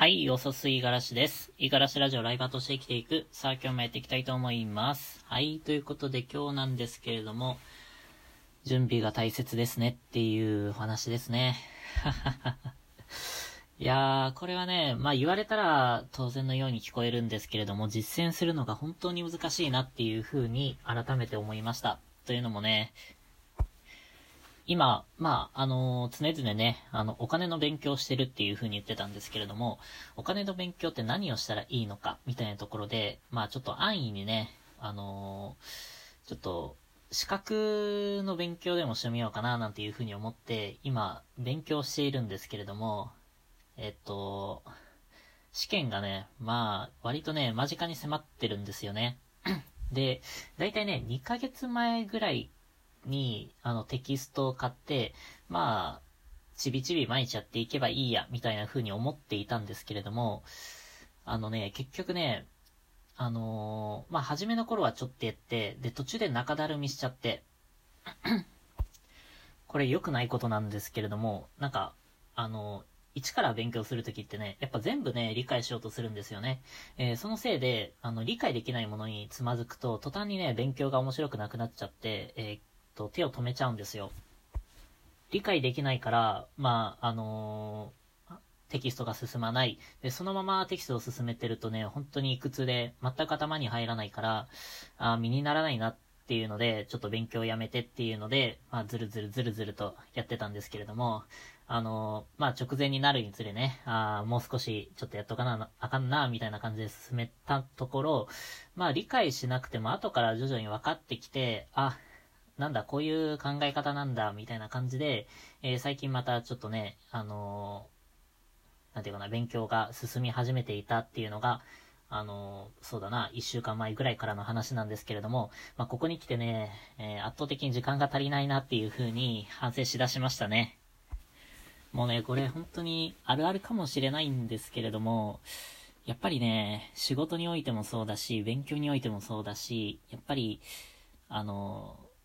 はい、よそすいがらしです。いがらしラジオライバーとして生きていく。さあ、今日もやっていきたいと思います。はい、ということで今日なんですけれども、準備が大切ですねっていうお話ですね。いやー、これはね、言われたら当然のように聞こえるんですけれども、実践するのが本当に難しいなっていうふうに改めて思いました。というのもね、今、常々ね、お金の勉強してるっていう風に言ってたんですけれども、お金の勉強って何をしたらいいのか、みたいなところで、ちょっと安易にね、ちょっと、資格の勉強でもしてみようかな、なんていう風に思って、今、勉強しているんですけれども、試験がね、割とね、間近に迫ってるんですよね。で、だいたいね、2ヶ月前ぐらい、に、テキストを買って、ちびちび巻いちゃっていけばいいや、みたいな風に思っていたんですけれども、結局ね、初めの頃はちょっとやって、で、途中で中だるみしちゃって、これ良くないことなんですけれども、一から勉強するときってね、やっぱ全部ね、理解しようとするんですよね。そのせいで、理解できないものにつまずくと、途端にね、勉強が面白くなくなっちゃって、手を止めちゃうんですよ。理解できないから、テキストが進まない。で、そのままテキストを進めてるとね、本当にいくつで、全く頭に入らないから、身にならないなっていうので、ちょっと勉強をやめてっていうので、ずるずるとやってたんですけれども、直前になるにつれね、もう少しちょっとやっとかな、あかんな、みたいな感じで進めたところ、理解しなくても後から徐々に分かってきて、なんだ、こういう考え方なんだ、みたいな感じで、最近またちょっとね、勉強が進み始めていたっていうのが、1週間前ぐらいからの話なんですけれども、ここに来てね、圧倒的に時間が足りないなっていう風に反省しだしましたね。もうね、これ本当にあるあるかもしれないんですけれども、やっぱりね、仕事においてもそうだし、勉強においてもそうだし、やっぱり、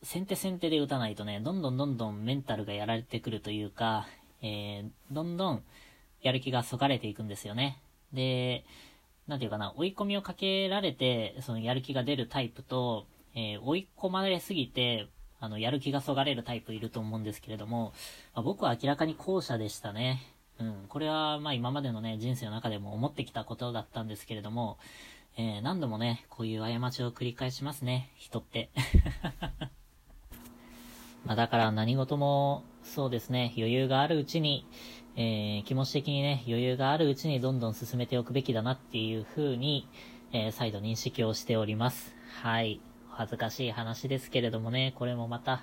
先手で打たないとね、どんどんメンタルがやられてくるというか、どんどんやる気がそがれていくんですよね。で、追い込みをかけられて、そのやる気が出るタイプと、追い込まれすぎて、やる気がそがれるタイプいると思うんですけれども、僕は明らかに後者でしたね。これは今までのね、人生の中でも思ってきたことだったんですけれども、何度もね、こういう過ちを繰り返しますね、人って。だから何事もそうですね、余裕があるうちに、気持ち的にね、余裕があるうちにどんどん進めておくべきだなっていうふうに、再度認識をしております。はい。恥ずかしい話ですけれどもね、これもまた、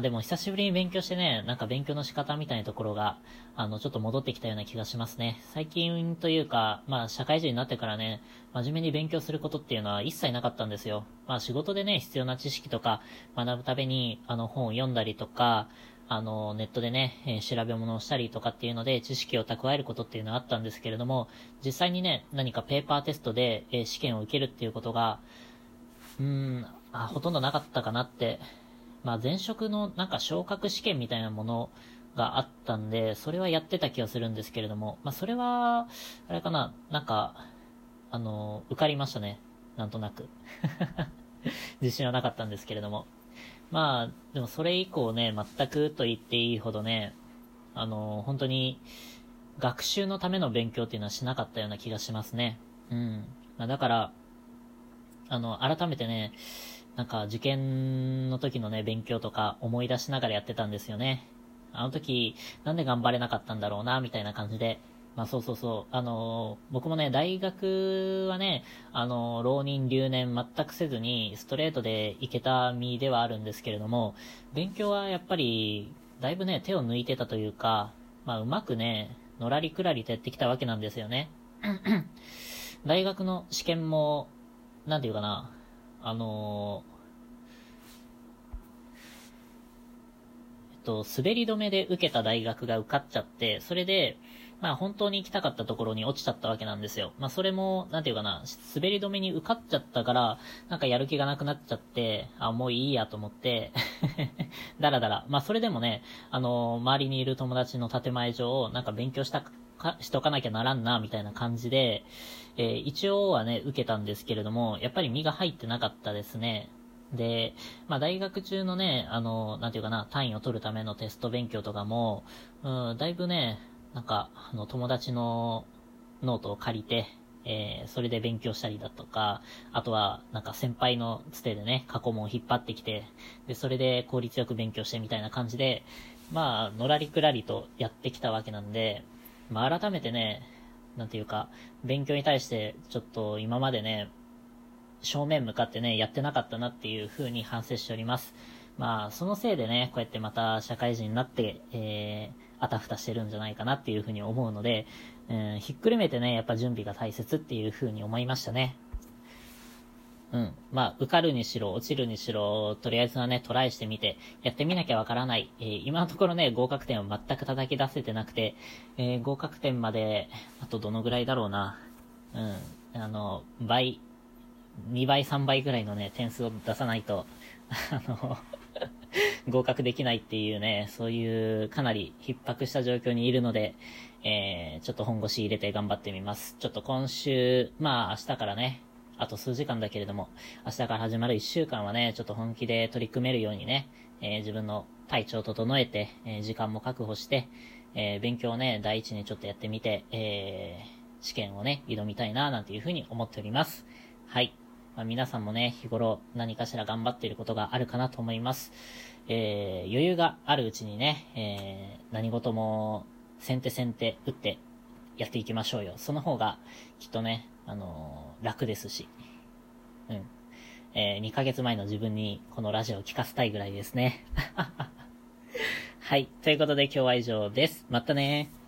でも久しぶりに勉強してね、勉強の仕方みたいなところが、ちょっと戻ってきたような気がしますね。最近というか、社会人になってからね、真面目に勉強することっていうのは一切なかったんですよ。仕事でね、必要な知識とか学ぶために、本を読んだりとか、ネットでね、調べ物をしたりとかっていうので、知識を蓄えることっていうのはあったんですけれども、実際にね、何かペーパーテストで、試験を受けるっていうことが、ほとんどなかったかなって、前職の昇格試験みたいなものがあったんで、それはやってた気がするんですけれども、それは、受かりましたね。なんとなく。自信はなかったんですけれども。でもそれ以降ね、全くと言っていいほどね、本当に学習のための勉強っていうのはしなかったような気がしますね。だから、改めてね、受験の時のね、勉強とか思い出しながらやってたんですよね。あの時、なんで頑張れなかったんだろうな、みたいな感じで。僕もね、大学はね、浪人留年全くせずに、ストレートで行けた身ではあるんですけれども、勉強はやっぱり、だいぶね、手を抜いてたというか、うまくね、のらりくらりとやってきたわけなんですよね。大学の試験も、滑り止めで受けた大学が受かっちゃって、それで、本当に行きたかったところに落ちちゃったわけなんですよ。それも、滑り止めに受かっちゃったから、やる気がなくなっちゃって、もういいやと思って、だらだら。それでもね、周りにいる友達の建前上、勉強したしとかなきゃならんなみたいな感じで、一応はね受けたんですけれども、やっぱり身が入ってなかったですね。で、まあ大学中のね、なんていうかな、単位を取るためのテスト勉強とかも、だいぶね、なんか、友達のノートを借りて、それで勉強したりだとか、あとは、なんか先輩のつてでね、過去問を引っ張ってきて、で、それで効率よく勉強してみたいな感じで、まあ、のらりくらりとやってきたわけなんで、まあ改めてね、なんていうか、勉強に対して、ちょっと今までね、正面向かってね、やってなかったなっていう風に反省しております。まあ、そのせいでね、こうやってまた社会人になって、あたふたしてるんじゃないかなっていう風に思うので、ひっくるめてね、やっぱ準備が大切っていう風に思いましたね。うん。まあ、受かるにしろ、落ちるにしろ、とりあえずはね、トライしてみて、やってみなきゃわからない。今のところね、合格点を全く叩き出せてなくて、合格点まで、あとどのぐらいだろうな。うん。倍、2倍3倍ぐらいのね、点数を出さないと、合格できないっていうね、そういうかなり逼迫した状況にいるので、ちょっと本腰入れて頑張ってみます。ちょっと今週、まあ明日からね、あと数時間だけれども、明日から始まる1週間はね、ちょっと本気で取り組めるようにね、自分の体調を整えて、時間も確保して、勉強をね、第一にちょっとやってみて、試験をね、挑みたいな、なんていうふうに思っております。はい。まあ、皆さんもね、日頃何かしら頑張っていることがあるかなと思います。余裕があるうちにね、何事も先手打ってやっていきましょうよ。その方がきっとね、楽ですし。うん。2ヶ月前の自分にこのラジオを聞かせたいぐらいですね。はい。ということで今日は以上です。またねー。